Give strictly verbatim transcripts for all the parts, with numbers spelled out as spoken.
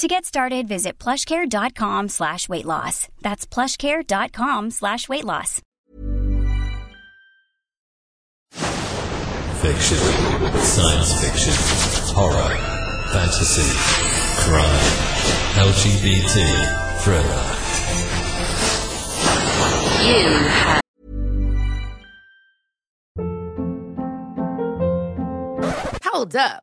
To get started, visit plushcare.com slash weight loss. That's plushcare.com slash weight loss. Fiction, science fiction, horror, fantasy, crime, L G B T, thriller. You have... Hold up.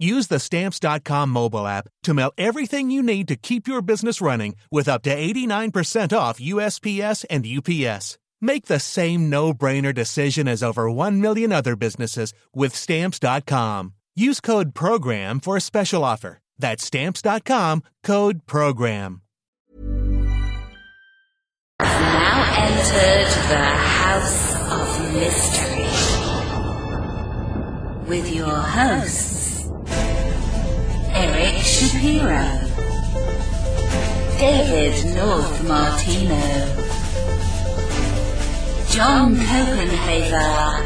Use the Stamps dot com mobile app to mail everything you need to keep your business running with up to eighty-nine percent off U S P S and U P S. Make the same no-brainer decision as over one million other businesses with Stamps dot com. Use code PROGRAM for a special offer. That's Stamps dot com, code PROGRAM. Entered the House of Mystery with your hosts, Eric Shapiro, David North Martino, John Copenhaver,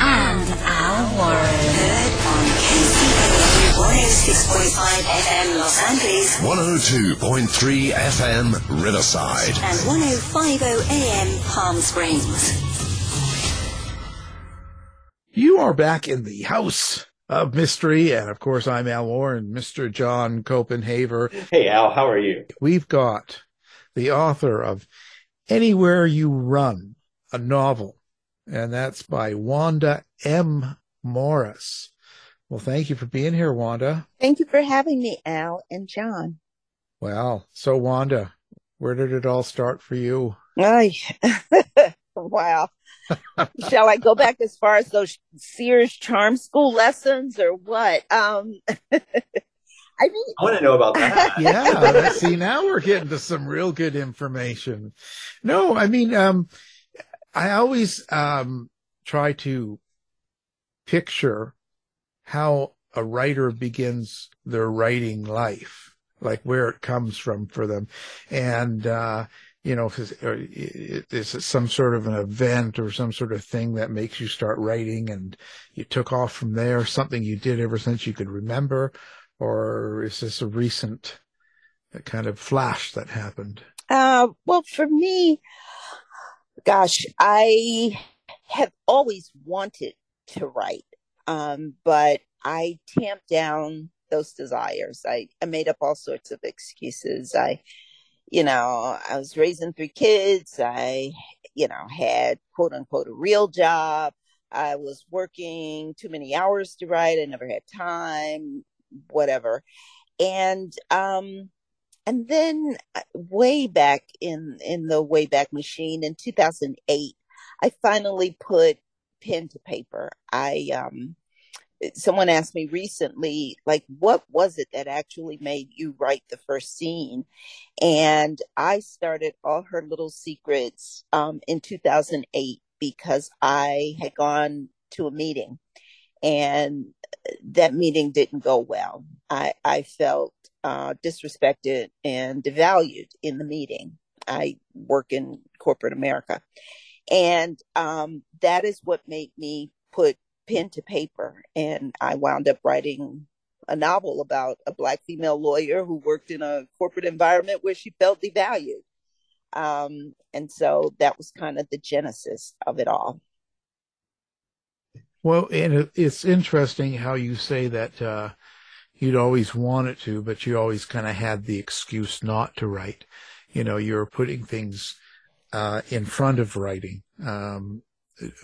and Al Warren. Heard on K C B one oh six point five F M Los Angeles, one oh two point three F M Riverside, and one oh five point oh A M Palm Springs. You are back in the House of Mystery, and of course I'm Al Warren, Mister John Copenhaver. Hey Al, how are you? We've got the author of Anywhere You Run, a novel, and that's by Wanda M. Morris. Well, thank you for being here, Wanda. Thank you for having me, Al and John. Well, so Wanda, where did it all start for you? Oh, yeah. Wow. Shall I go back as far as those Sears Charm School lessons or what? Um, I mean, I want to know about that. Yeah. See, now we're getting to some real good information. No, I mean, um, I always um, try to picture how a writer begins their writing life, like where it comes from for them. And, uh, you know, if it's, it's some sort of an event or some sort of thing that makes you start writing and you took off from there, something you did ever since you could remember, or is this a recent kind of flash that happened? Uh, well, for me, gosh, I have always wanted to write, um, but I tamped down those desires. I, I made up all sorts of excuses. I, you know, I was raising three kids. I, you know, had quote unquote a real job. I was working too many hours to write. I never had time, whatever. And, um, And then way back in, in the way back machine in two thousand eight, I finally put pen to paper. I, um, someone asked me recently, like, what was it that actually made you write the first scene? And I started All Her Little Secrets, um, in two thousand eight because I had gone to a meeting and that meeting didn't go well. I, I felt Uh, disrespected and devalued in the meeting. I work in corporate America. And um, that is what made me put pen to paper. And I wound up writing a novel about a Black female lawyer who worked in a corporate environment where she felt devalued. Um, and so that was kind of the genesis of it all. Well, and it's interesting how you say that uh... you'd always wanted to, but you always kind of had the excuse not to write. You know, you're putting things uh, in front of writing um,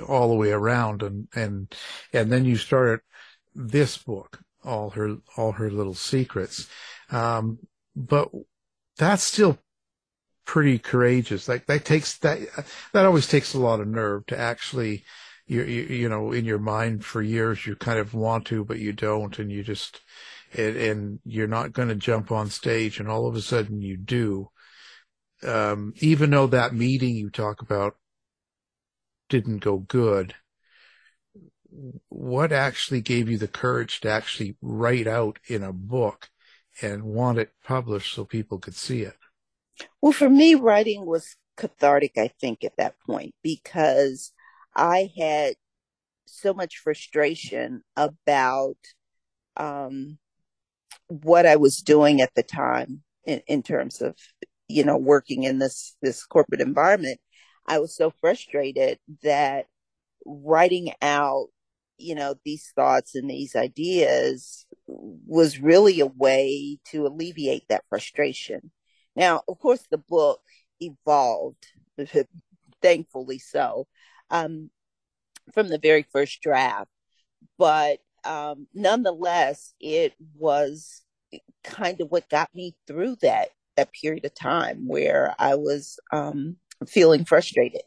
all the way around, and and and then you started this book, all her all her little secrets. Um, but that's still pretty courageous. Like that takes that that always takes a lot of nerve to actually, you you, you know, in your mind for years you kind of want to, but you don't, and you just. And, and you're not going to jump on stage, and all of a sudden you do. Um, even though that meeting you talk about didn't go good, what actually gave you the courage to actually write out in a book and want it published so people could see it? Well, for me, writing was cathartic, I think, at that point, because I had so much frustration about um, what I was doing at the time in, in terms of, you know, working in this, this corporate environment. I was so frustrated that writing out, you know, these thoughts and these ideas was really a way to alleviate that frustration. Now, of course, the book evolved, thankfully so, um, from the very first draft. But um, nonetheless, it was kind of what got me through that, that period of time where I was um, feeling frustrated.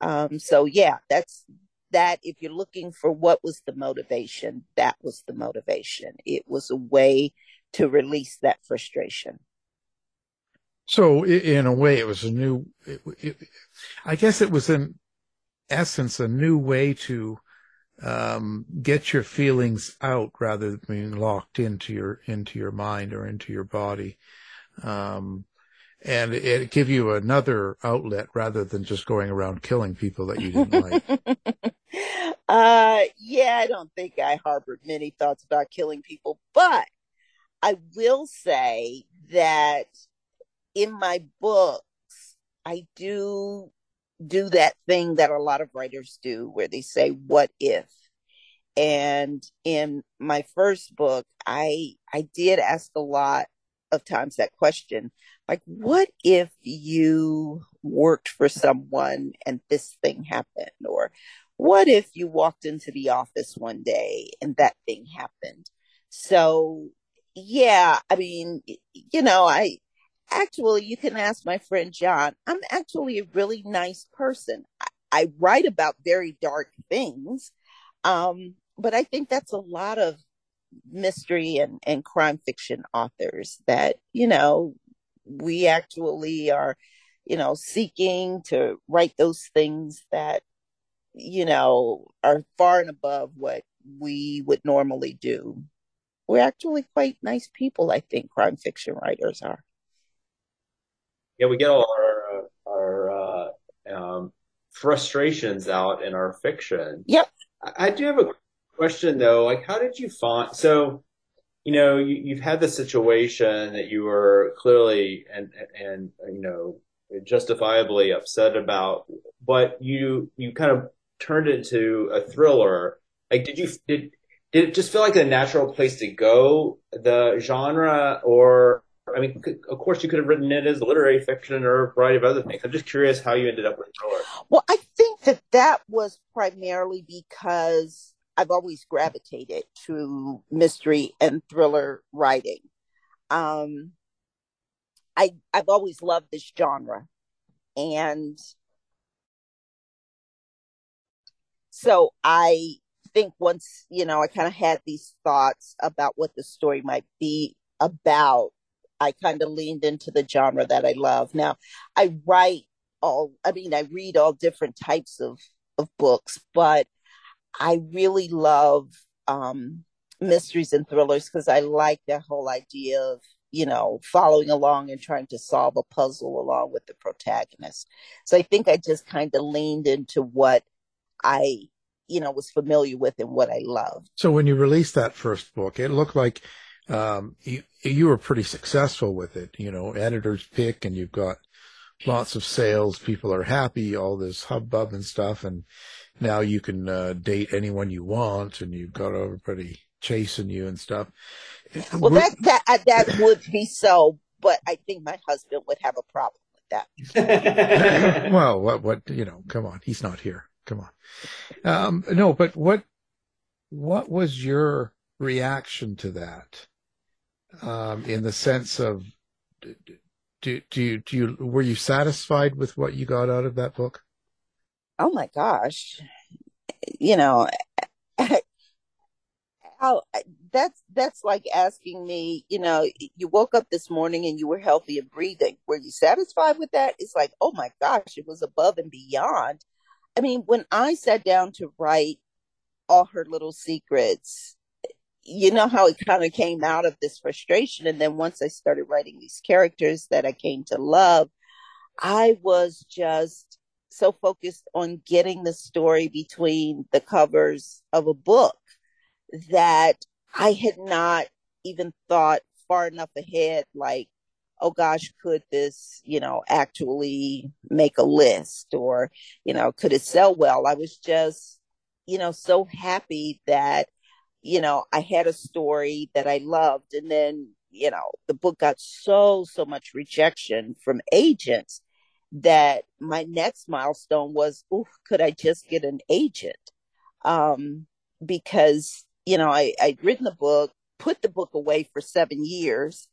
Um, so, yeah, that's that. If you're looking for what was the motivation, that was the motivation. It was a way to release that frustration. So in a way, it was a new, it, it, I guess it was in essence, a new way to um, get your feelings out rather than being locked into your, into your mind or into your body. Um, and it, it give you another outlet rather than just going around killing people that you didn't like. uh, yeah, I don't think I harbored many thoughts about killing people, but I will say that in my books, I do do that thing that a lot of writers do where they say, what if? And in my first book, I I did ask a lot of times that question, like, what if you worked for someone and this thing happened? Or what if you walked into the office one day and that thing happened? So, yeah, I mean, you know, I... Actually, you can ask my friend John. I'm actually a really nice person. I, I write about very dark things, um, but I think that's a lot of mystery and, and crime fiction authors that, you know, we actually are, you know, seeking to write those things that, you know, are far and above what we would normally do. We're actually quite nice people, I think, crime fiction writers are. Yeah, we get all our our uh, um, frustrations out in our fiction. Yep. I, I do have a question though. Like, how did you find? So, you know, you, you've had the situation that you were clearly and and you know justifiably upset about, but you you kind of turned it into a thriller. Like, did you did did it just feel like a natural place to go, the genre, or? I mean, of course, you could have written it as literary fiction or a variety of other things. I'm just curious how you ended up with thriller. Well, I think that that was primarily because I've always gravitated to mystery and thriller writing. Um, I, I've always loved this genre. And so I think once, you know, I kind of had these thoughts about what the story might be about, I kind of leaned into the genre that I love. Now, I write all, I mean, I read all different types of, of books, but I really love um, mysteries and thrillers because I like that whole idea of, you know, following along and trying to solve a puzzle along with the protagonist. So I think I just kind of leaned into what I, you know, was familiar with and what I loved. So when you released that first book, it looked like Um, you, you were pretty successful with it, you know, editor's pick, and you've got lots of sales. People are happy, all this hubbub and stuff. And now you can uh, date anyone you want, and you've got everybody chasing you and stuff. Well, we're, that, that, that would be so, but I think my husband would have a problem with that. Well, what, what, you know, come on. He's not here. Come on. Um, no, but what, what was your reaction to that? Um, in the sense of, do do you do you were you satisfied with what you got out of that book? Oh my gosh, you know, how that's that's like asking me, you know, you woke up this morning and you were healthy and breathing. Were you satisfied with that? It's like, oh my gosh, it was above and beyond. I mean, when I sat down to write All Her Little Secrets, you know how it kind of came out of this frustration. And then once I started writing these characters that I came to love, I was just so focused on getting the story between the covers of a book that I had not even thought far enough ahead, like, oh gosh, could this, you know, actually make a list, or, you know, could it sell well? I was just, you know, so happy that, you know, I had a story that I loved. And then, you know, the book got so, so much rejection from agents that my next milestone was, ooh, could I just get an agent? Um, because, you know, I, I'd written the book, put the book away for seven years,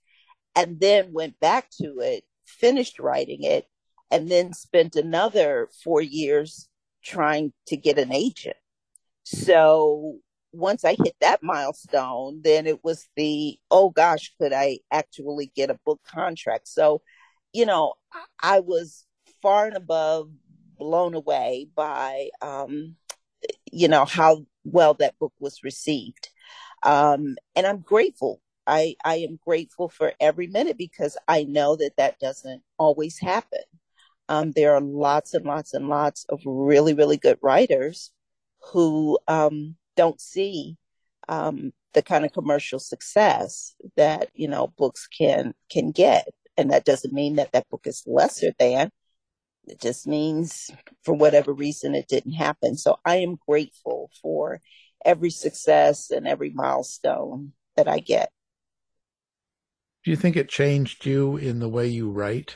and then went back to it, finished writing it, and then spent another four years trying to get an agent. So once I hit that milestone, then it was the, oh gosh, could I actually get a book contract? So, you know, I was far and above blown away by, um, you know, how well that book was received. Um, and I'm grateful. I, I am grateful for every minute, because I know that that doesn't always happen. Um, there are lots and lots and lots of really, really good writers who um, don't see um, the kind of commercial success that, you know, books can can get. And that doesn't mean that that book is lesser than. It just means for whatever reason, it didn't happen. So I am grateful for every success and every milestone that I get. Do you think it changed you in the way you write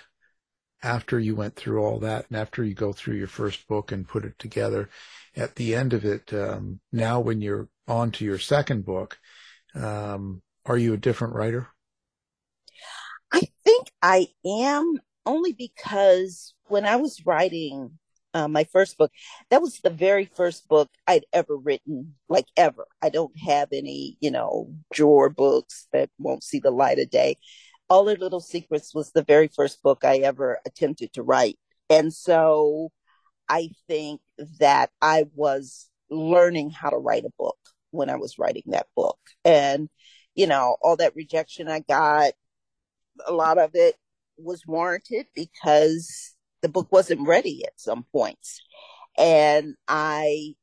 after you went through all that, and after you go through your first book and put it together at the end of it? Um, now, when you're on to your second book, um, are you a different writer? I think I am, only because when I was writing uh, my first book, that was the very first book I'd ever written, like ever. I don't have any, you know, drawer books that won't see the light of day. All Her Little Secrets was the very first book I ever attempted to write. And so I think that I was learning how to write a book when I was writing that book. And, you know, all that rejection I got, a lot of it was warranted because the book wasn't ready at some points. And I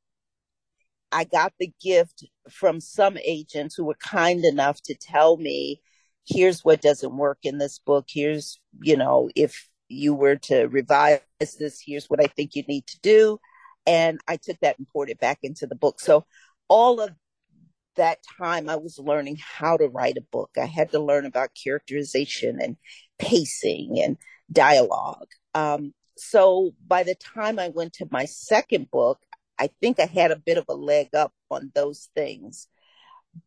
I got the gift from some agents who were kind enough to tell me, here's what doesn't work in this book. Here's, you know, if you were to revise this, here's what I think you need to do. And I took that and poured it back into the book. So all of that time I was learning how to write a book. I had to learn about characterization and pacing and dialogue. Um, so by the time I went to my second book, I think I had a bit of a leg up on those things,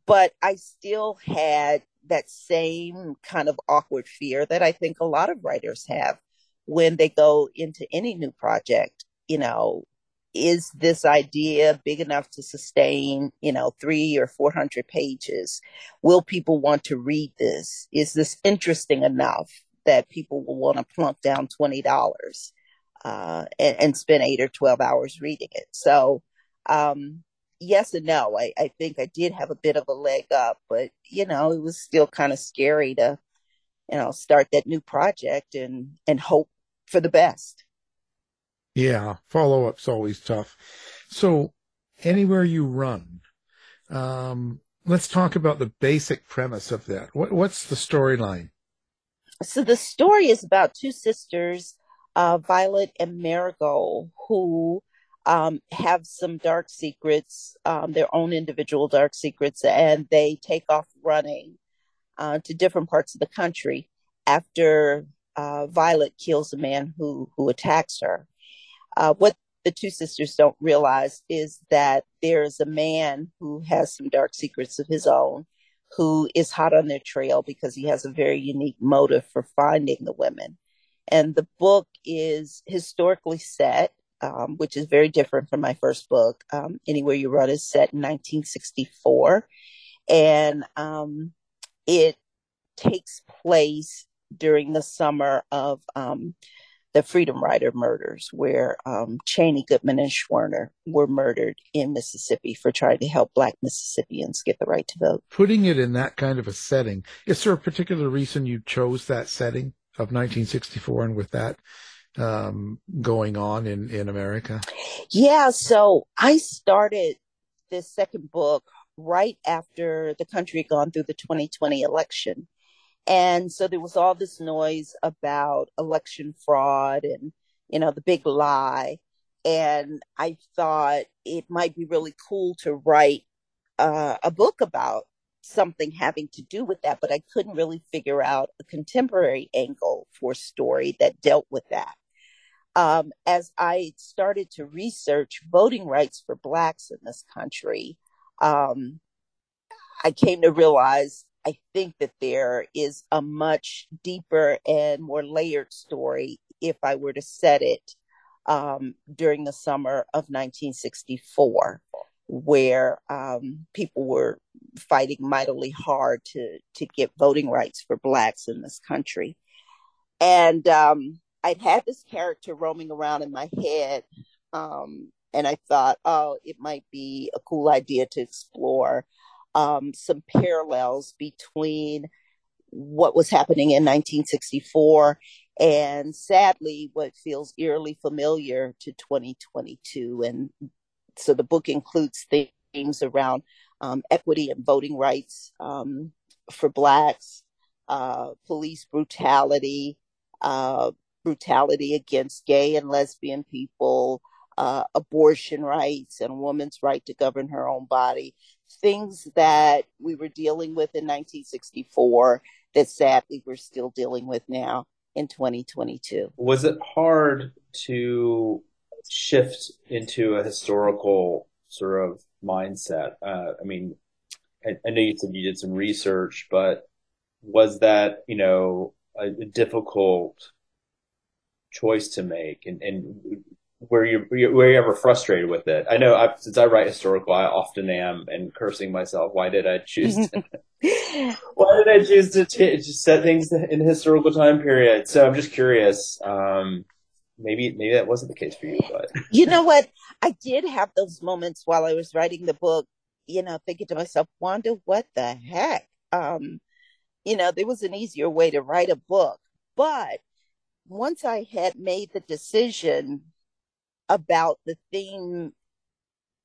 but I still had that same kind of awkward fear that I think a lot of writers have when they go into any new project. You know, is this idea big enough to sustain, you know, three or four hundred pages? Will people want to read this? Is this interesting enough that people will want to plunk down twenty dollars uh, and, and spend eight or twelve hours reading it? So, um, yes and no. I, I think I did have a bit of a leg up, but, you know, it was still kind of scary to, you know, start that new project and, and hope for the best. Yeah, follow-up's always tough. So, Anywhere You Run, um, let's talk about the basic premise of that. What, what's the storyline? So the story is about two sisters, uh, Violet and Marigold, who um, have some dark secrets, um, their own individual dark secrets, and they take off running uh, to different parts of the country after uh, Violet kills a man who, who attacks her. Uh, what the two sisters don't realize is that there is a man who has some dark secrets of his own, who is hot on their trail because he has a very unique motive for finding the women. And the book is historically set, um, which is very different from my first book. Um, Anywhere You Run is set in nineteen sixty-four. And um, it takes place during the summer of um the Freedom Rider murders, where um, Chaney, Goodman, and Schwerner were murdered in Mississippi for trying to help Black Mississippians get the right to vote. Putting it in that kind of a setting, is there a particular reason you chose that setting of nineteen sixty-four and with that um, going on in, in America? Yeah, so I started this second book right after the country had gone through the twenty twenty election. And so there was all this noise about election fraud and, you know, the big lie. And I thought it might be really cool to write uh, a book about something having to do with that. But I couldn't really figure out a contemporary angle for a story that dealt with that. Um, as I started to research voting rights for Blacks in this country, um, I came to realize I think that there is a much deeper and more layered story if I were to set it um, during the summer of nineteen sixty-four, where um, people were fighting mightily hard to, to get voting rights for Blacks in this country. And um, I'd had this character roaming around in my head, um, and I thought, oh, it might be a cool idea to explore Um, some parallels between what was happening in nineteen sixty-four and, sadly, what feels eerily familiar to twenty twenty-two. And so the book includes themes around um, equity and voting rights um, for Blacks, uh, police brutality, uh, brutality against gay and lesbian people, uh, abortion rights, and a woman's right to govern her own body. Things that we were dealing with in nineteen sixty-four that sadly we're still dealing with now in twenty twenty-two. Was it hard to shift into a historical sort of mindset? Uh, I mean, I, I know you said you did some research, but was that, you know, a, a difficult choice to make? And, and Were you, were you ever frustrated with it? I know I, since I write historical, I often am and cursing myself. Why did I choose to, why did I choose to t- set things in a historical time period? So I'm just curious. Um, maybe maybe that wasn't the case for you. But you know what? I did have those moments while I was writing the book, you know, thinking to myself, Wanda, what the heck? Um, you know, there was an easier way to write a book. But once I had made the decision about the theme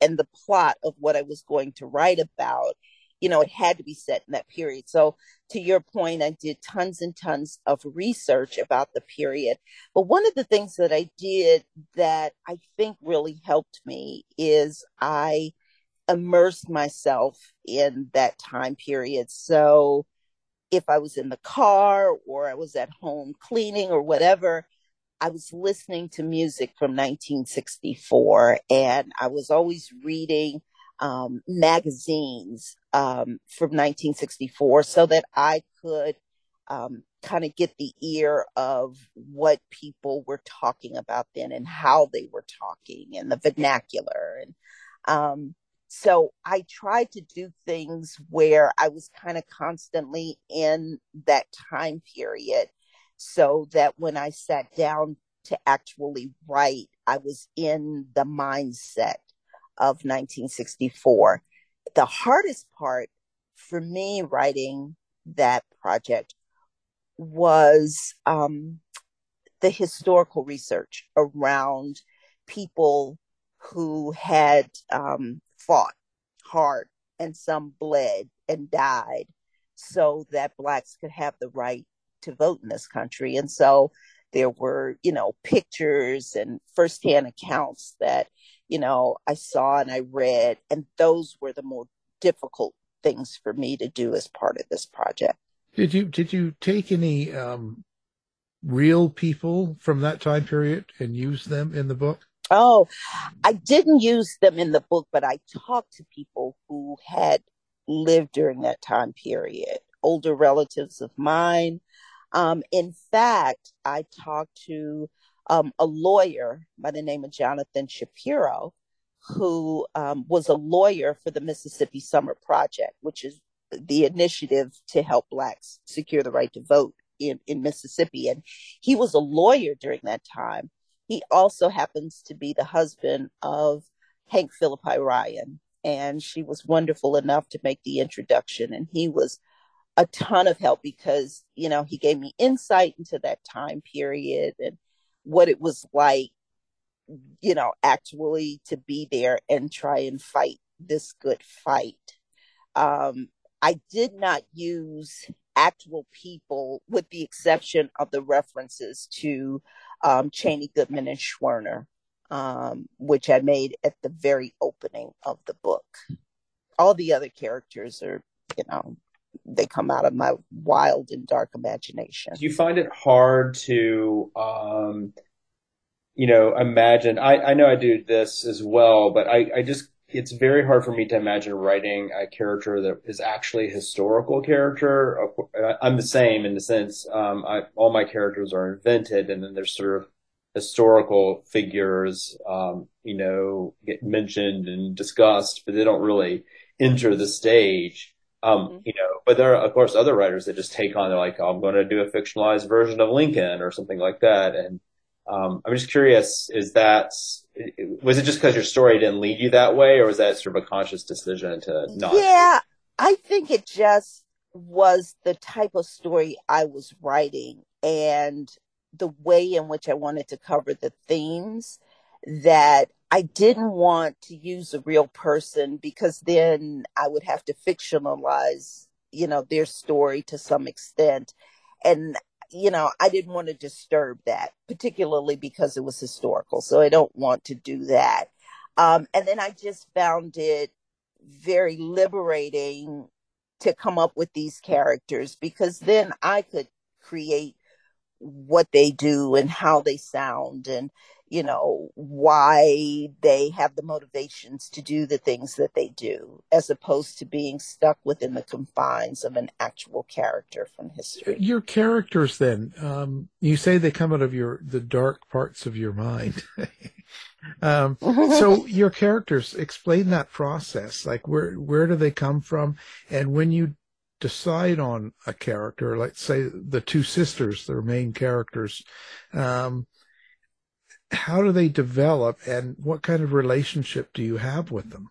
and the plot of what I was going to write about, you know, it had to be set in that period. So to your point, I did tons and tons of research about the period. But one of the things that I did that I think really helped me is I immersed myself in that time period. So if I was in the car or I was at home cleaning or whatever, I was listening to music from nineteen sixty-four, and I was always reading um, magazines um, from nineteen sixty-four so that I could um, kind of get the ear of what people were talking about then and how they were talking and the vernacular. And um, so I tried to do things where I was kind of constantly in that time period, so that when I sat down to actually write, I was in the mindset of nineteen sixty-four. The hardest part for me writing that project was um, the historical research around people who had um, fought hard, and some bled and died so that Blacks could have the right to vote in this country. And so there were, you know, pictures and firsthand accounts that, you know, I saw and I read, and those were the more difficult things for me to do as part of this project. Did you, did you take any um, real people from that time period and use them in the book? Oh, I didn't use them in the book, but I talked to people who had lived during that time period, older relatives of mine. Um, in fact, I talked to um, a lawyer by the name of Jonathan Shapiro, who um, was a lawyer for the Mississippi Summer Project, which is the initiative to help Blacks secure the right to vote in, in Mississippi. And he was a lawyer during that time. He also happens to be the husband of Hank Philippi Ryan. And she was wonderful enough to make the introduction. And he was a ton of help because, you know, he gave me insight into that time period and what it was like, you know, actually to be there and try and fight this good fight. Um, I did not use actual people with the exception of the references to um, Chaney, Goodman, and Schwerner, um, which I made at the very opening of the book. All the other characters are, you know, they come out of my wild and dark imagination. Do you find it hard to... Um... you know, imagine, I, I know I do this as well, but I, I just, it's very hard for me to imagine writing a character that is actually a historical character. I'm the same in the sense, um, I, all my characters are invented and then there's sort of historical figures, um, you know, get mentioned and discussed, but they don't really enter the stage. Um, mm-hmm. You know, but there are, of course, other writers that just take on, they're like, oh, I'm going to do a fictionalized version of Lincoln or something like that. And Um, I'm just curious, is that, was it just because your story didn't lead you that way or was that sort of a conscious decision to not? Yeah, I think it just was the type of story I was writing and the way in which I wanted to cover the themes that I didn't want to use a real person because then I would have to fictionalize, you know, their story to some extent. And you know, I didn't want to disturb that, particularly because it was historical. So I don't want to do that. Um, and then I just found it very liberating to come up with these characters because then I could create what they do and how they sound and, you know, why they have the motivations to do the things that they do, as opposed to being stuck within the confines of an actual character from history. Your characters then, um, you say they come out of your, the dark parts of your mind. um, so your characters, explain that process. Like where, where do they come from? And when you decide on a character, like say the two sisters, their main characters, um, how do they develop and what kind of relationship do you have with them?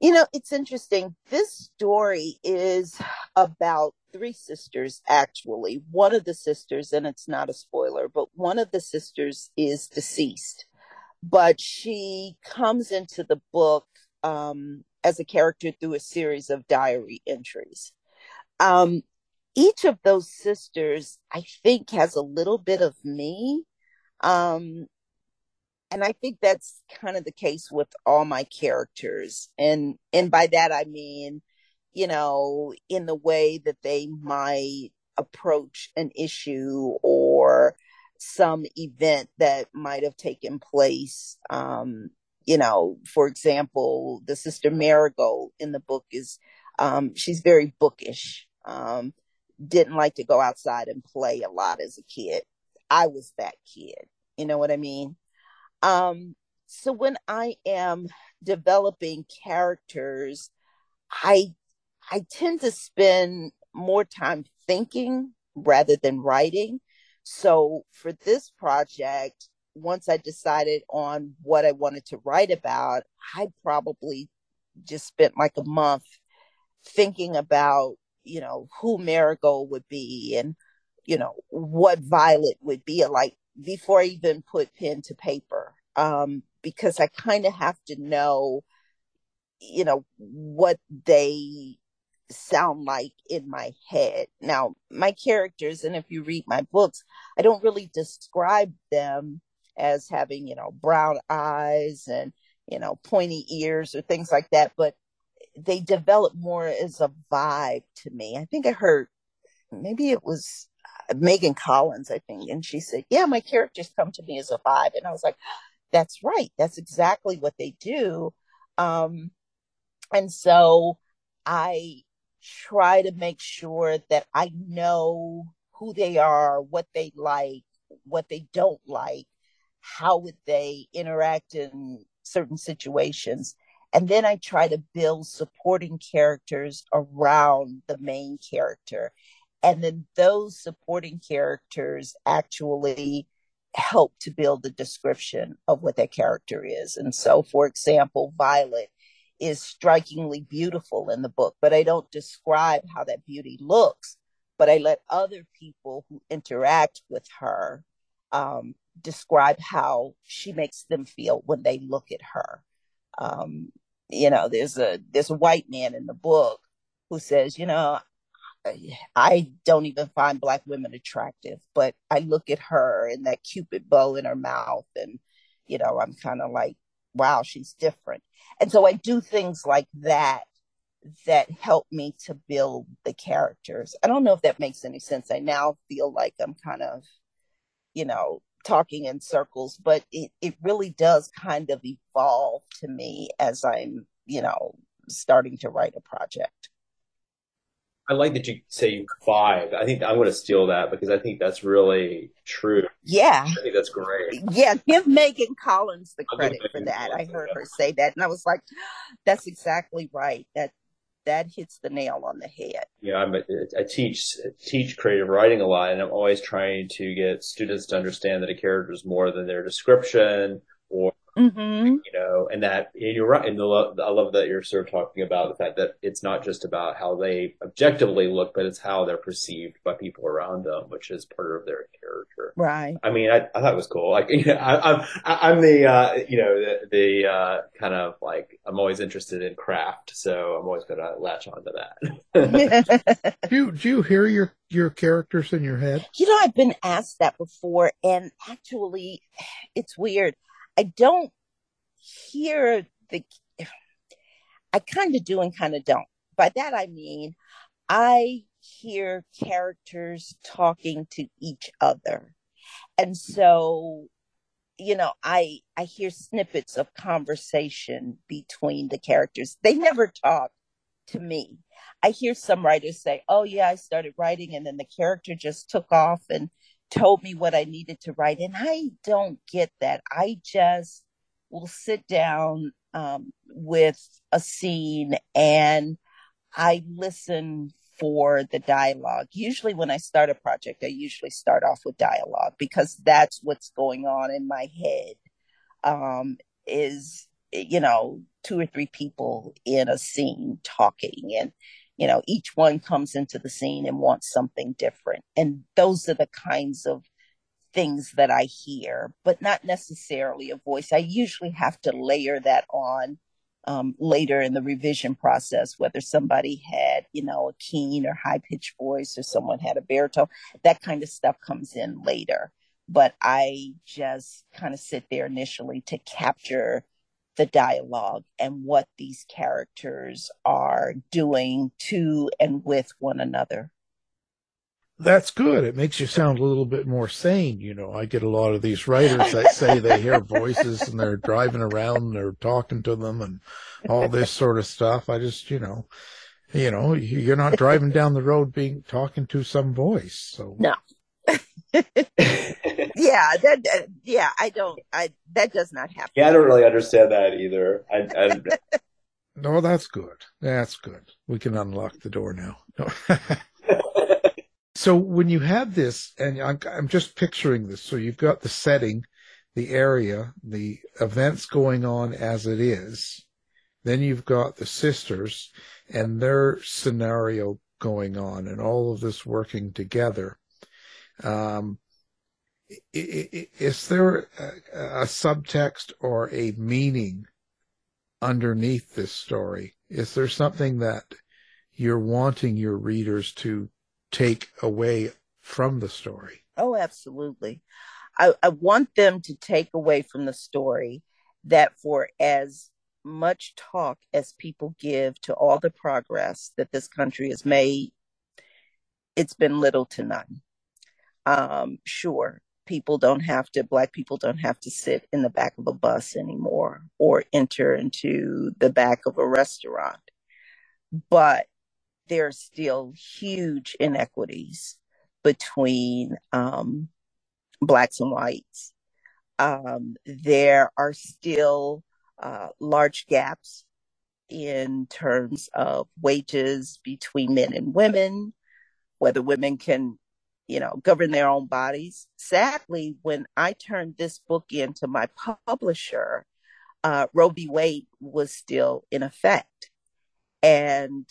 You know, it's interesting. This story is about three sisters, actually. One of the sisters, and it's not a spoiler, but one of the sisters is deceased. But she comes into the book um, as a character through a series of diary entries. Um Each of those sisters, I think, has a little bit of me. Um, and I think that's kind of the case with all my characters. And and by that, I mean, you know, in the way that they might approach an issue or some event that might have taken place. Um, you know, for example, the sister Marigold in the book is, um, she's very bookish. Um didn't like to go outside and play a lot as a kid. I was that kid. You know what I mean? Um, so when I am developing characters, I, I tend to spend more time thinking rather than writing. So for this project, once I decided on what I wanted to write about, I probably just spent like a month thinking about, you know, who Marigold would be and, you know, what Violet would be like before I even put pen to paper. Um, because I kind of have to know, you know, what they sound like in my head. Now, my characters, and if you read my books, I don't really describe them as having, you know, brown eyes and, you know, pointy ears or things like that. But they develop more as a vibe to me. I think I heard, maybe it was Megan Collins, I think. And she said, yeah, my characters come to me as a vibe. And I was like, that's right. That's exactly what they do. Um, and so I try to make sure that I know who they are, what they like, what they don't like, how would they interact in certain situations. And then I try to build supporting characters around the main character. And then those supporting characters actually help to build the description of what that character is. And so, for example, Violet is strikingly beautiful in the book, but I don't describe how that beauty looks, but I let other people who interact with her um, describe how she makes them feel when they look at her. Um, you know, there's a, there's a white man in the book who says, you know, I don't even find Black women attractive, but I look at her and that Cupid bow in her mouth. And, you know, I'm kind of like, wow, she's different. And so I do things like that, that help me to build the characters. I don't know if that makes any sense. I now feel like I'm kind of, you know, talking in circles, but it, it really does kind of evolve to me as I'm, you know, starting to write a project. I like that you say you vibe. I think I'm going to steal that because I think that's really true. Yeah. I think that's great. Yeah. Give Megan Collins the credit for that. I heard her say that and I was like, that's exactly right. That that hits the nail on the head. Yeah. I'm a, I teach teach creative writing a lot and I'm always trying to get students to understand that a character is more than their description or mm-hmm. You know, and that and you're right. And the lo- I love that you're sort of talking about the fact that it's not just about how they objectively look, but it's how they're perceived by people around them, which is part of their character. Right. I mean, I, I thought it was cool. Like, you know, I, I'm, I'm the, uh, you know, the, the uh, kind of like, I'm always interested in craft, so I'm always going to latch onto that. do, you, do you hear your, your characters in your head? You know, I've been asked that before, and actually, it's weird. I don't hear the, I kind of do and kind of don't. By that, I mean, I hear characters talking to each other. And so, you know, I, I hear snippets of conversation between the characters. They never talk to me. I hear some writers say, oh yeah, I started writing and then the character just took off and told me what I needed to write. And I don't get that. I just will sit down um, with a scene and I listen for the dialogue. Usually when I start a project, I usually start off with dialogue because that's what's going on in my head um, is, you know, two or three people in a scene talking and, you know, each one comes into the scene and wants something different. And those are the kinds of things that I hear, but not necessarily a voice. I usually have to layer that on um, later in the revision process, whether somebody had, you know, a keen or high-pitched voice or someone had a baritone. That kind of stuff comes in later. But I just kind of sit there initially to capture the dialogue and what these characters are doing to and with one another. That's good. It makes you sound a little bit more sane. You know, I get a lot of these writers that say they hear voices and they're driving around and they're talking to them and all this sort of stuff. I just, you know, you know, you're not driving down the road being talking to some voice. So no. Yeah, that, uh, yeah, I don't, I, that does not happen. Yeah, I don't really understand that either. I, I, no, that's good. That's good. We can unlock the door now. So when you have this, and I'm, I'm just picturing this, so you've got the setting, the area, the events going on as it is, then you've got the sisters and their scenario going on and all of this working together. Um, is there a, a subtext or a meaning underneath this story? Is there something that you're wanting your readers to take away from the story? Oh, absolutely. I, I want them to take away from the story that for as much talk as people give to all the progress that this country has made, it's been little to none. Um, sure, people don't have to, Black people don't have to sit in the back of a bus anymore or enter into the back of a restaurant. But there are still huge inequities between um, Blacks and whites. Um, there are still uh, large gaps in terms of wages between men and women, whether women can, you know, govern their own bodies. Sadly, when I turned this book in to my publisher, uh, Roe v. Wade was still in effect. And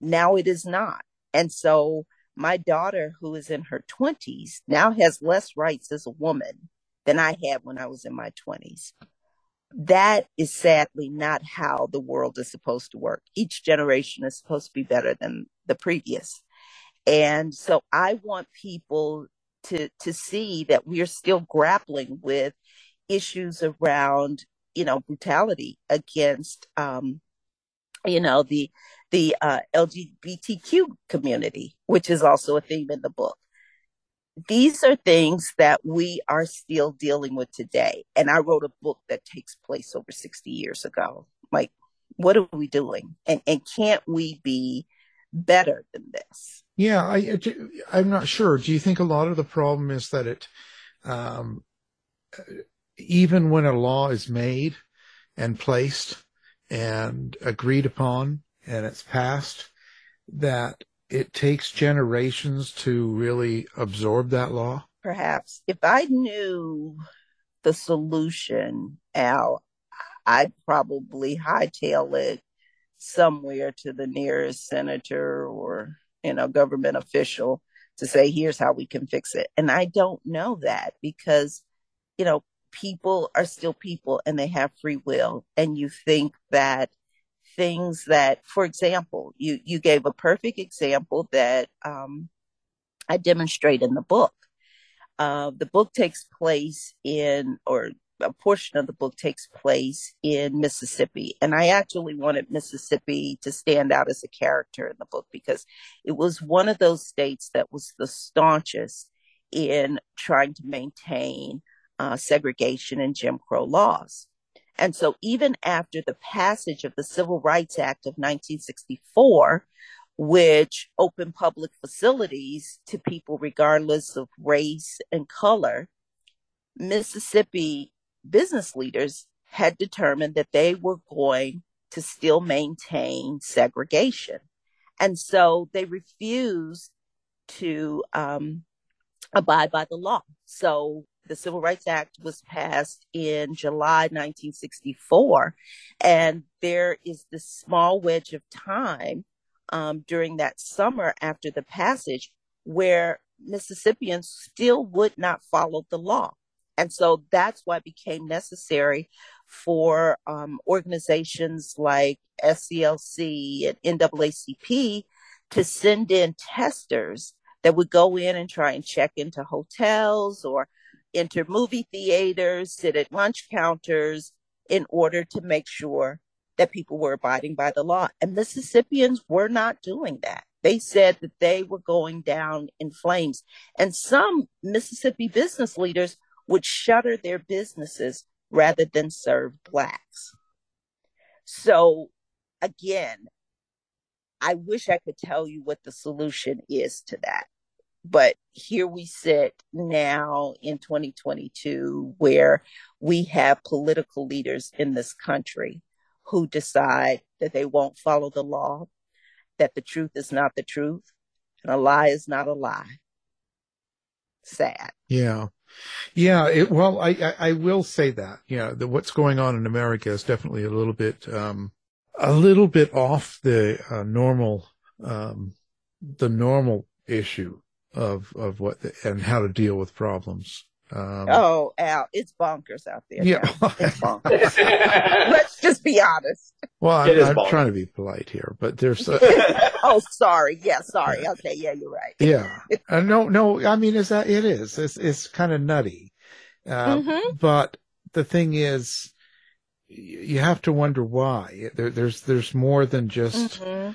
now it is not. And so my daughter, who is in her twenties, now has less rights as a woman than I had when I was in my twenties. That is sadly not how the world is supposed to work. Each generation is supposed to be better than the previous. And so I want people to to see that we are still grappling with issues around, you know, brutality against, um, you know, the the uh, L G B T Q community, which is also a theme in the book. These are things that we are still dealing with today. And I wrote a book that takes place over sixty years ago. Like, what are we doing? And and can't we be better than this? Yeah, I, I'm not sure. Do you think a lot of the problem is that it, um, even when a law is made and placed and agreed upon and it's passed, that it takes generations to really absorb that law? Perhaps. If I knew the solution, Al, I'd probably hightail it somewhere to the nearest senator or, you know, government official to say, here's how we can fix it. And I don't know that because, you know, people are still people and they have free will. And you think that things that, for example, you, you gave a perfect example that um, I demonstrate in the book. Uh, the book takes place in, or a portion of the book takes place in Mississippi. And I actually wanted Mississippi to stand out as a character in the book because it was one of those states that was the staunchest in trying to maintain uh, segregation and Jim Crow laws. And so even after the passage of the Civil Rights Act of nineteen sixty-four, which opened public facilities to people regardless of race and color, Mississippi business leaders had determined that they were going to still maintain segregation. And so they refused to um, abide by the law. So the Civil Rights Act was passed in July nineteen sixty-four, and there is this small wedge of time um, during that summer after the passage where Mississippians still would not follow the law. And so that's why it became necessary for um, organizations like S C L C and N double A C P to send in testers that would go in and try and check into hotels or enter movie theaters, sit at lunch counters in order to make sure that people were abiding by the law. And Mississippians were not doing that. They said that they were going down in flames. And some Mississippi business leaders would shutter their businesses rather than serve Blacks. So again, I wish I could tell you what the solution is to that. But here we sit now in twenty twenty-two, where we have political leaders in this country who decide that they won't follow the law, that the truth is not the truth, and a lie is not a lie. Sad. Yeah. Yeah. It, well, I, I, I will say that, you know, that what's going on in America is definitely a little bit, um, a little bit off the uh, normal, um, the normal issue of of what the, and how to deal with problems. Um, oh, Al, it's bonkers out there. Yeah, it's bonkers. Let's just be honest. Well, I'm, I'm trying to be polite here, but there's. A, oh, sorry. Yeah, sorry. Uh, okay, yeah, you're right. Yeah, uh, no, no. I mean, is that it is? It's it's kind of nutty, um, mm-hmm. But the thing is, you have to wonder why. There, there's there's more than just. Mm-hmm. than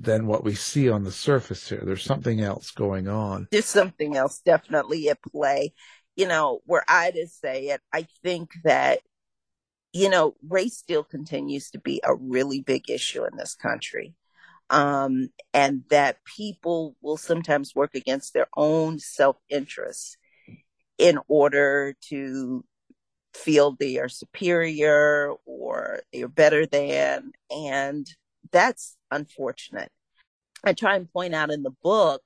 than what we see on the surface here. There's something else going on. There's something else definitely at play. You know, where I just say it, I think that, you know, race still continues to be a really big issue in this country. Um, and that people will sometimes work against their own self-interest in order to feel they are superior or they are better than. And that's unfortunate. I try and point out in the book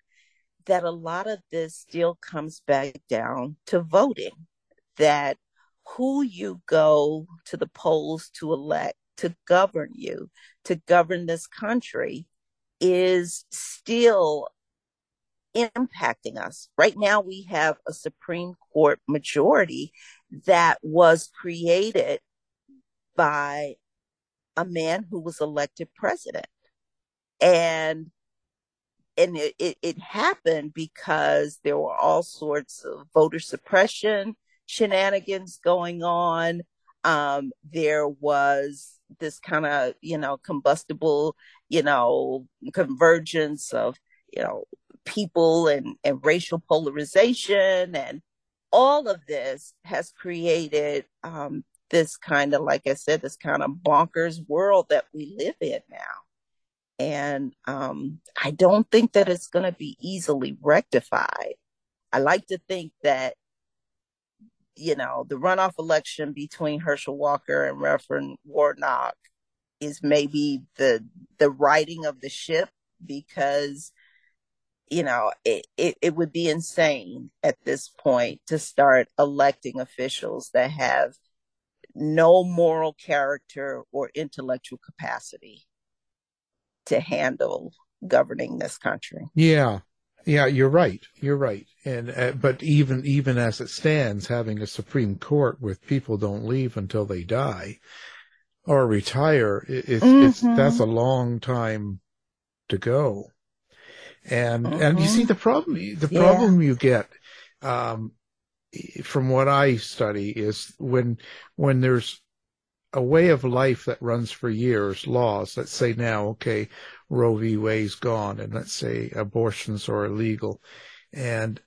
that a lot of this still comes back down to voting, that who you go to the polls to elect, to govern you, to govern this country, is still impacting us. Right now, we have a Supreme Court majority that was created by a man who was elected president. And And it, it, it happened because there were all sorts of voter suppression shenanigans going on. Um, there was this kind of, you know, combustible, you know, convergence of, you know, people and, and racial polarization. And all of this has created um, this kind of, like I said, this kind of bonkers world that we live in now. And um, I don't think that it's going to be easily rectified. I like to think that, you know, the runoff election between Herschel Walker and Reverend Warnock is maybe the the righting of the ship, because, you know, it, it, it would be insane at this point to start electing officials that have no moral character or intellectual capacity to handle governing this country. Yeah. Yeah, you're right. You're right. And, uh, but even, even as it stands, having a Supreme Court with people don't leave until they die or retire, it's, mm-hmm. it's, that's a long time to go. And, mm-hmm. and you see the problem, the yeah. problem you get, um, from what I study is when, when there's a way of life that runs for years, laws, let's say now, okay, Roe v. Wade's gone, and let's say abortions are illegal. And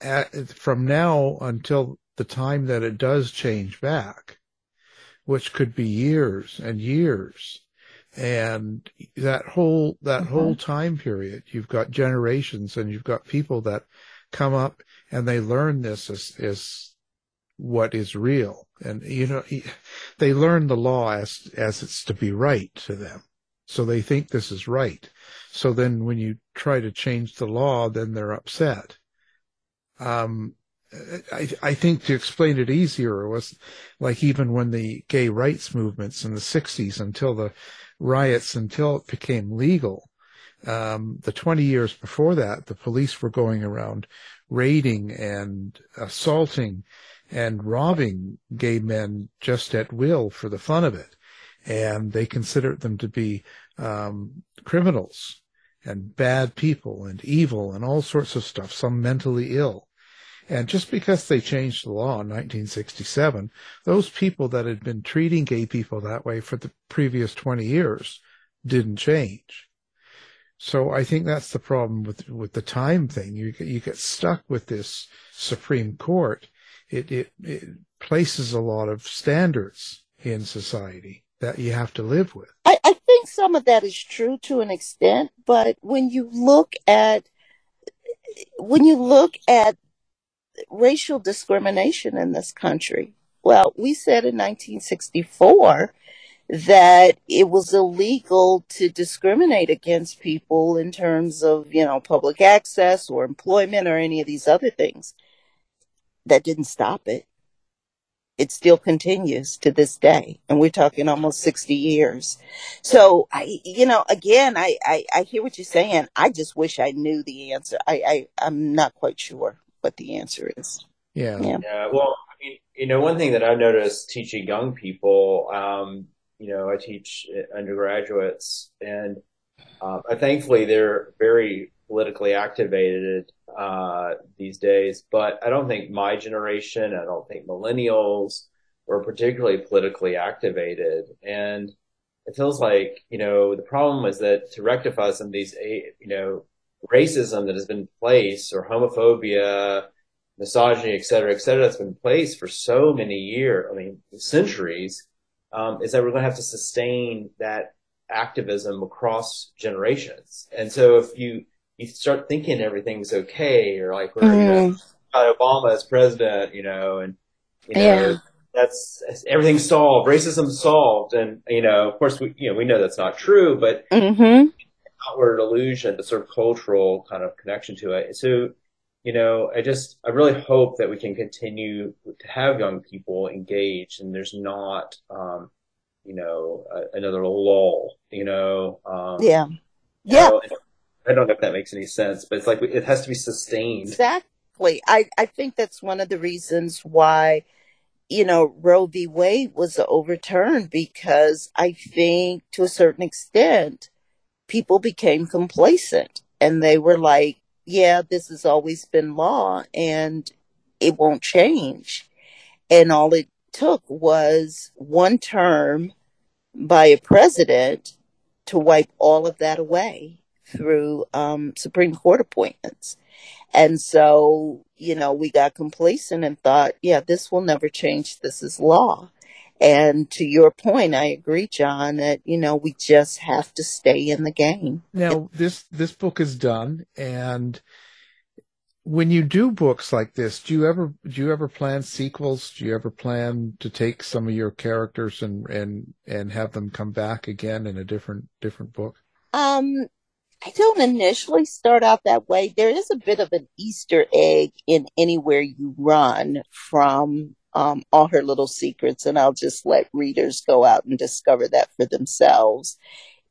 at, from now until the time that it does change back, which could be years and years, and that whole, that mm-hmm. whole time period, you've got generations and you've got people that come up and they learn this as, as what is real. And, you know, they learn the law as, as it's to be right to them. So they think this is right. So then when you try to change the law, then they're upset. Um, I, I think to explain it easier was like even when the gay rights movements in the sixties, until the riots, until it became legal, um, the twenty years before that, the police were going around raiding and assaulting and robbing gay men just at will for the fun of it. And they considered them to be um, criminals and bad people and evil and all sorts of stuff, some mentally ill. And just because they changed the law in nineteen sixty-seven, those people that had been treating gay people that way for the previous twenty years didn't change. So I think that's the problem with, with the time thing. You, you get stuck with this Supreme Court. It, it it places a lot of standards in society that you have to live with. I, I think some of that is true to an extent, but when you look at when you look at racial discrimination in this country, well, we said in nineteen sixty-four that it was illegal to discriminate against people in terms of, you know, public access or employment or any of these other things. That didn't stop it. It still continues to this day. And we're talking almost sixty years. So, I, you know, again, I, I, I hear what you're saying. I just wish I knew the answer. I, I, I'm not quite sure what the answer is. Yeah. Yeah. yeah well, I mean, you know, one thing that I've noticed teaching young people, um, you know, I teach undergraduates, and um, thankfully they're very politically activated uh, these days, but I don't think my generation, I don't think millennials were particularly politically activated. And it feels like, you know, the problem is that to rectify some of these, you know, racism that has been in place, or homophobia, misogyny, et cetera, et cetera, that's been in place for so many years, I mean, centuries, um, is that we're going to have to sustain that activism across generations. And so if you, you start thinking everything's okay, or like, we're, mm. you know, Obama is president, you know, and, you know, yeah. that's everything's solved, racism's solved, and you know, of course, we you know we know that's not true, but mm-hmm. outward illusion, the sort of cultural kind of connection to it. So, you know, I just I really hope that we can continue to have young people engaged, and there's not, um, you know, a, another lull. You know, um, yeah, yeah. You know, I don't know if that makes any sense, but it's like it has to be sustained. Exactly. I, I think that's one of the reasons why, you know, Roe v. Wade was overturned, because I think to a certain extent, people became complacent and they were like, yeah, this has always been law and it won't change. And all it took was one term by a president to wipe all of that away through um, Supreme Court appointments. And so, you know, we got complacent and thought, yeah, this will never change. This is law. And to your point, I agree, John, that, you know, we just have to stay in the game. Now, this this book is done. And when you do books like this, do you ever do you ever plan sequels? Do you ever plan to take some of your characters and and, and have them come back again in a different different book? Um. I don't initially start out that way. There is a bit of an Easter egg in Anywhere You Run from um, All Her Little Secrets, and I'll just let readers go out and discover that for themselves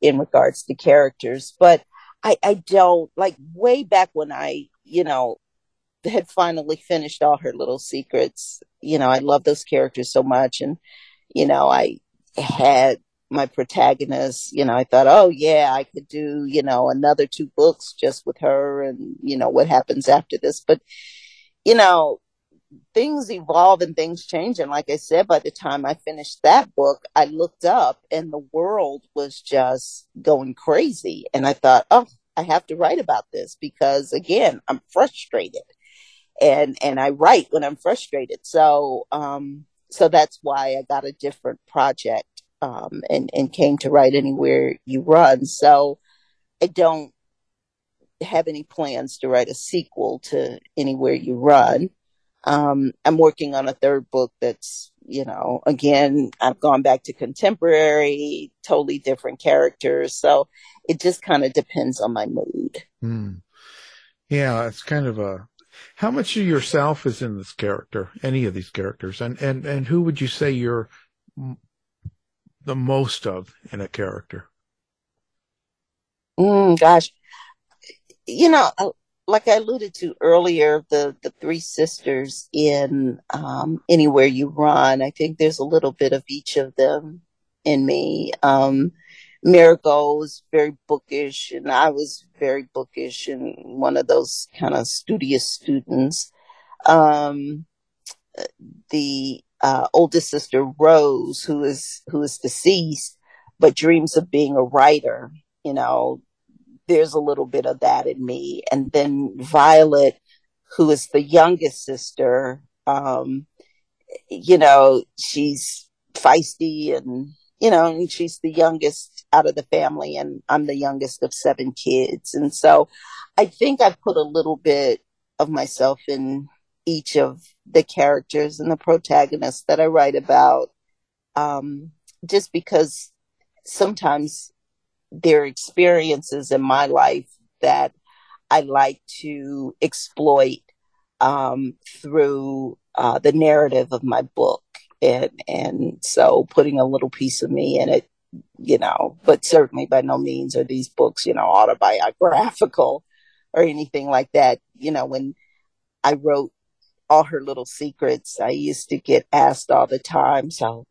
in regards to characters. But I, I don't, like way back when I, you know, had finally finished All Her Little Secrets, you know, I love those characters so much. And, you know, I had my protagonist, you know, I thought, oh yeah, I could do, you know, another two books just with her and, you know, what happens after this. But, you know, things evolve and things change. And like I said, by the time I finished that book, I looked up and the world was just going crazy. And I thought, oh, I have to write about this because again, I'm frustrated and, and I write when I'm frustrated. So, um, so that's why I got a different project. Um, and, and came to write Anywhere You Run. So I don't have any plans to write a sequel to Anywhere You Run. Um, I'm working on a third book that's, you know, again, I've gone back to contemporary, totally different characters. So it just kind of depends on my mood. Mm. Yeah, it's kind of a... How much of yourself is in this character, any of these characters? And, and, and who would you say you're... the most of in a character? Mm, gosh. You know, like I alluded to earlier, the, the three sisters in um, Anywhere You Run, I think there's a little bit of each of them in me. Um, Marigold was very bookish, and I was very bookish and one of those kind of studious students. Um, the Uh, oldest sister Rose, who is who is deceased, but dreams of being a writer. You know, there's a little bit of that in me. And then Violet, who is the youngest sister, um, you know, she's feisty and, you know, she's the youngest out of the family, and I'm the youngest of seven kids. And so I think I put a little bit of myself in each of the characters and the protagonists that I write about, um, just because sometimes there are experiences in my life that I like to exploit um, through uh, the narrative of my book. And, and so putting a little piece of me in it, you know, but certainly by no means are these books, you know, autobiographical or anything like that. You know, when I wrote All Her Little Secrets, I used to get asked all the time, so,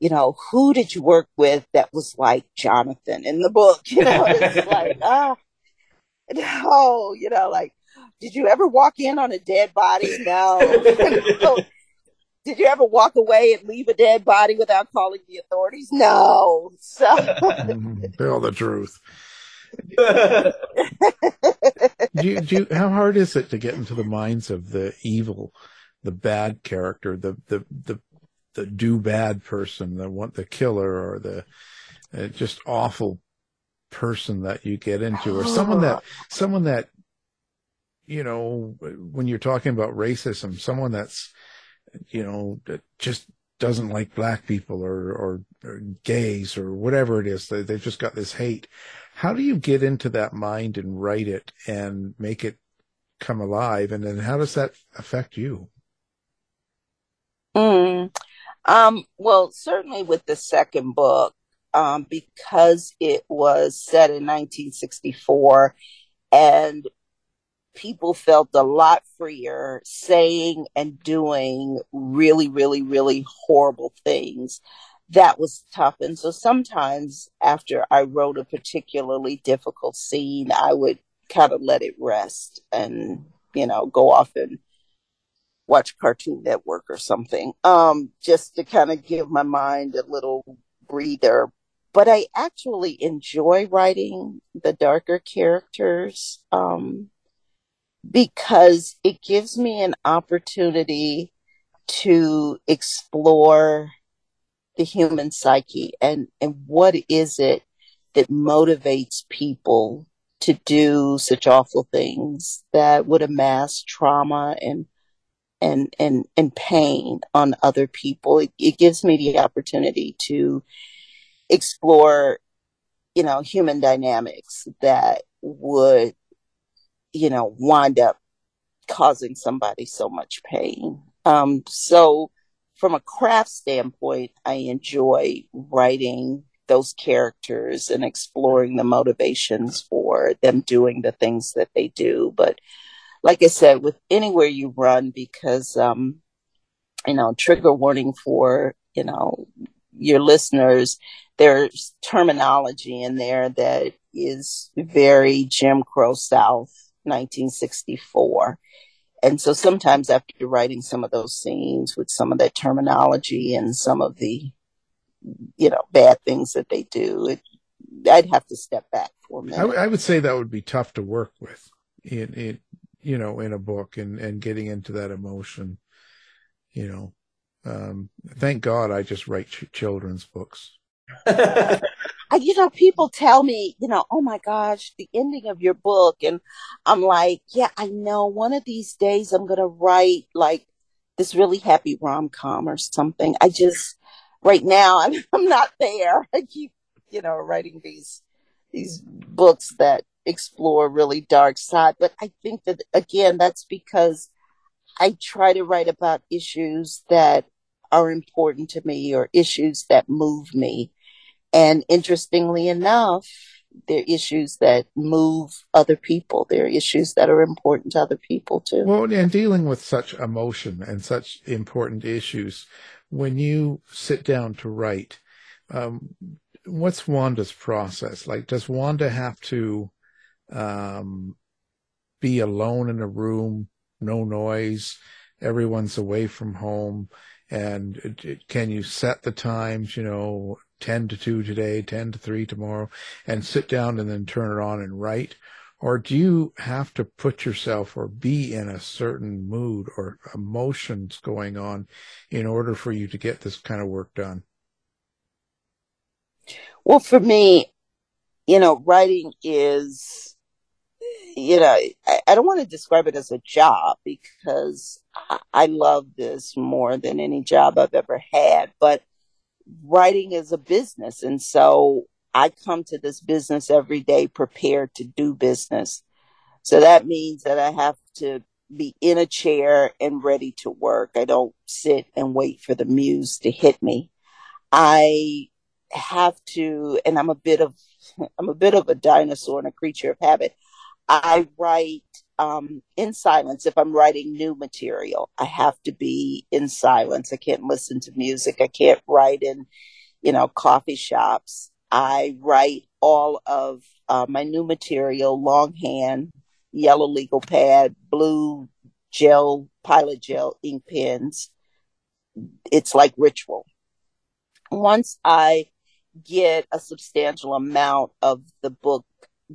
you know, who did you work with that was like Jonathan in the book? You know, it's like, oh, no, you know, like, did you ever walk in on a dead body? No. Did you ever walk away and leave a dead body without calling the authorities? No. So tell the truth. do you, do you, how hard is it to get into the minds of the evil, the bad character, the the the, the do bad person, the want the killer, or the uh, just awful person that you get into, or someone that someone that you know when you're talking about racism, someone that's you know just doesn't like black people or, or, or gays or whatever it is. They, they've just got this hate. How do you get into that mind and write it and make it come alive? And then how does that affect you? Mm. Um, well, certainly with the second book, um, because it was set in nineteen sixty-four and people felt a lot freer saying and doing really, really, really horrible things. That was tough. And so sometimes after I wrote a particularly difficult scene, I would kind of let it rest and, you know, go off and watch Cartoon Network or something, um, just to kind of give my mind a little breather. But I actually enjoy writing the darker characters, um, because it gives me an opportunity to explore the human psyche and, and what is it that motivates people to do such awful things that would amass trauma and and and, and pain on other people. It, it gives me the opportunity to explore, you know, human dynamics that would, you know, wind up causing somebody so much pain. Um, so from a craft standpoint, I enjoy writing those characters and exploring the motivations for them doing the things that they do. But like I said, with Anywhere You Run, because, um, you know, trigger warning for, you know, your listeners, there's terminology in there that is very Jim Crow South, nineteen sixty-four. And so sometimes after writing some of those scenes with some of that terminology and some of the, you know, bad things that they do, it, I'd have to step back for a minute. I, w- I would say that would be tough to work with in, in you know, in a book and, and getting into that emotion, you know. Um, thank God I just write ch- children's books. You know, people tell me, you know, oh my gosh, the ending of your book. And I'm like, yeah, I know one of these days I'm going to write like this really happy rom-com or something. I just, right now, I'm, I'm not there. I keep, you know, writing these, these books that explore really dark side. But I think that, again, that's because I try to write about issues that are important to me or issues that move me. And interestingly enough, they're issues that move other people. They're issues that are important to other people, too. Well, and dealing with such emotion and such important issues, when you sit down to write, um, what's Wanda's process? Like, does Wanda have to um, be alone in a room, no noise, everyone's away from home, and it, it, can you set the times, you know, ten to two today, ten to three tomorrow, and sit down and then turn it on and write? Or do you have to put yourself or be in a certain mood or emotions going on in order for you to get this kind of work done? Well, for me, you know, writing is, you know, I, I don't want to describe it as a job because I, I love this more than any job I've ever had, but writing is a business. And so I come to this business every day prepared to do business. So that means that I have to be in a chair and ready to work. I don't sit and wait for the muse to hit me. I have to, and I'm a bit of, I'm a bit of a dinosaur and a creature of habit. I write um, in silence. If I'm writing new material, I have to be in silence. I can't listen to music. I can't write in, you know, coffee shops. I write all of uh, my new material, longhand, yellow legal pad, blue gel, pilot gel ink pens. It's like ritual. Once I get a substantial amount of the book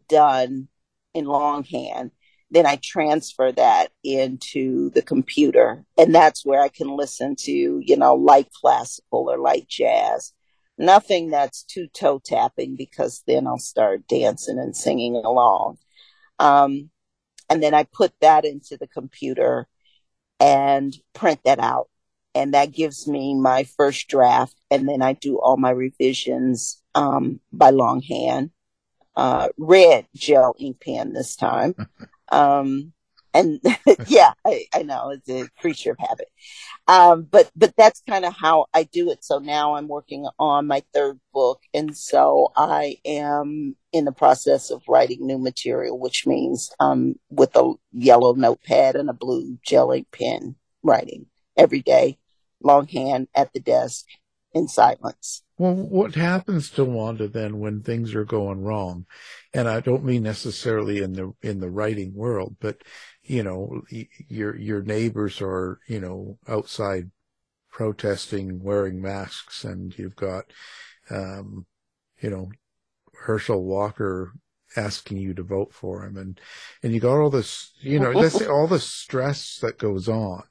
done in longhand, then I transfer that into the computer. And that's where I can listen to, you know, light classical or light jazz. Nothing that's too toe tapping because then I'll start dancing and singing along. Um, and then I put that into the computer and print that out and that gives me my first draft, and then I do all my revisions um, by longhand, uh, red gel ink pen this time. Um, and yeah, I, I know it's a creature of habit, um, but but that's kind of how I do it. So now I'm working on my third book, and so I am in the process of writing new material, which means um, with a yellow notepad and a blue gel ink pen, writing every day, longhand at the desk in silence. Well, what happens to Wanda then when things are going wrong? And I don't mean necessarily in the in the writing world, but you know, your your neighbors are, you know, outside protesting, wearing masks, and you've got, um, you know, Herschel Walker asking you to vote for him, and and you got all this, you know, let's say all the stress that goes on.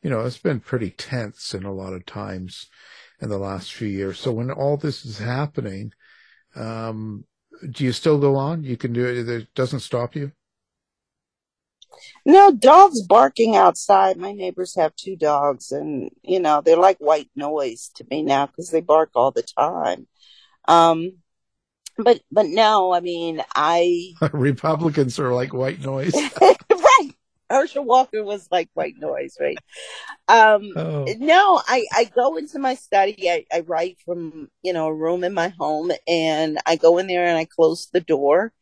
You know, it's been pretty tense in a lot of times in the last few years. So when all this is happening, um, do you still go on? You can do it. It doesn't stop you? No, dogs barking outside. My neighbors have two dogs, and, you know, they're like white noise to me now because they bark all the time. Um, but, but no, I mean, I... Republicans are like white noise. Herschel Walker was like white noise, right? Um, oh. No, I, I go into my study. I, I write from, you know, a room in my home, and I go in there and I close the door,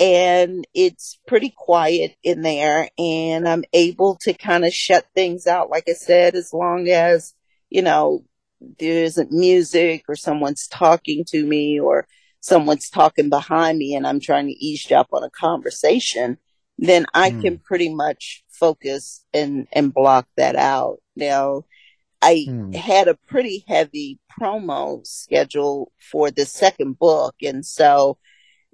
and it's pretty quiet in there, and I'm able to kind of shut things out. Like I said, as long as, you know, there isn't music or someone's talking to me or someone's talking behind me and I'm trying to eavesdrop on a conversation, then I mm. can pretty much focus and, and block that out. Now, I mm. had a pretty heavy promo schedule for the second book. And so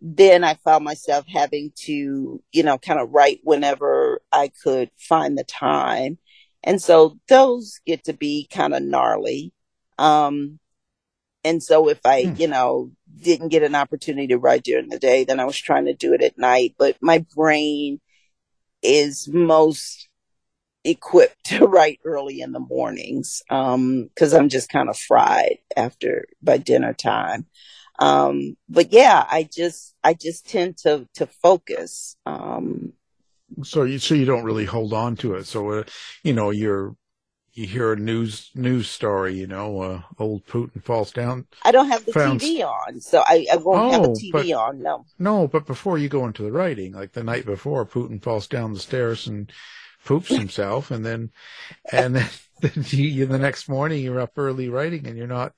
then I found myself having to, you know, kind of write whenever I could find the time. And so those get to be kind of gnarly. Um, and so if I, mm. you know, didn't get an opportunity to write during the day, then I was trying to do it at night. But my brain is most equipped to write early in the mornings um, because I'm just kind of fried after by dinner time. Um, but yeah, I just I just tend to to focus. Um, so you so you don't really hold on to it. So uh, you know you're. You hear a news news story, you know, uh, old Putin falls down. I don't have the found... T V on, so I, I won't oh, have a T V but, on, no. No, but before you go into the writing, like the night before, Putin falls down the stairs and poops himself, and then and then, then you, the next morning you're up early writing, and you're not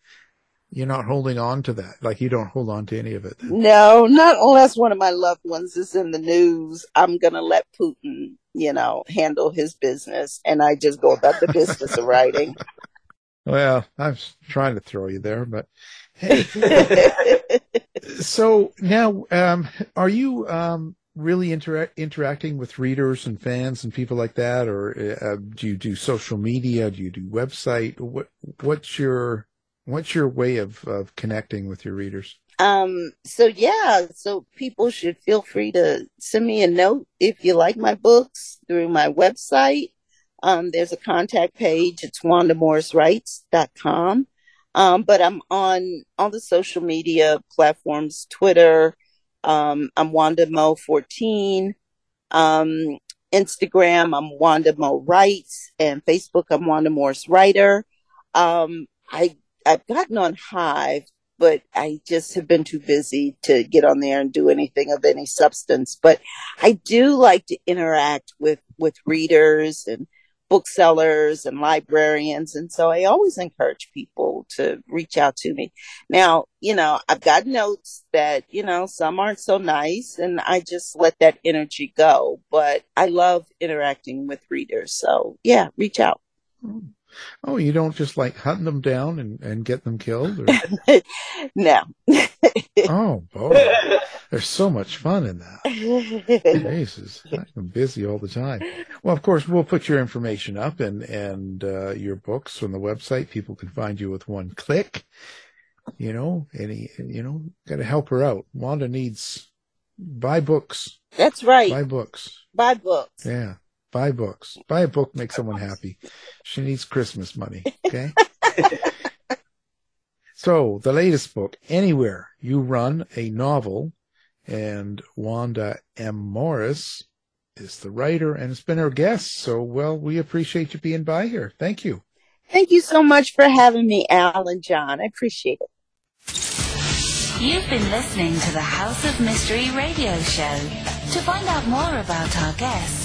you're not holding on to that. Like, you don't hold on to any of it. No, not unless one of my loved ones is in the news. I'm going to let Putin, you know, handle his business, and I just go about the business of writing. Well, I'm trying to throw you there, but hey. So now, um, are you um, really intera- interacting with readers and fans and people like that, or uh, do you do social media? Do you do website? What what's your what's your way of, of connecting with your readers? Um, so yeah, so people should feel free to send me a note if you like my books through my website. Um, there's a contact page. It's wanda morris writes dot com. Um, but I'm on all the social media platforms, Twitter. Um, I'm Wanda Mo fourteen. Um, Instagram, I'm Wanda Mo Writes, and Facebook, I'm Wanda Morris Writer. Um, I, I've gotten on Hive, but I just have been too busy to get on there and do anything of any substance. But I do like to interact with, with readers and booksellers and librarians. And so I always encourage people to reach out to me. Now, you know, I've got notes that, you know, some aren't so nice, and I just let that energy go. But I love interacting with readers. So, yeah, reach out. Mm. Oh, you don't just like hunt them down and, and get them killed? Or... No. Oh, boy. There's so much fun in that. Jesus, I'm busy all the time. Well, of course, we'll put your information up and, and uh, your books on the website. People can find you with one click. You know, any, you know, got to help her out. Wanda needs buy books. That's right. Buy books. Buy books. Yeah. Buy books. Buy a book. Make someone happy. She needs Christmas money. Okay. So the latest book, Anywhere You Run, a novel, and Wanda M. Morris is the writer and has been our guest. So, well, we appreciate you being by here. Thank you. Thank you so much for having me, Al and John. I appreciate it. You've been listening to the House of Mystery radio show. To find out more about our guests,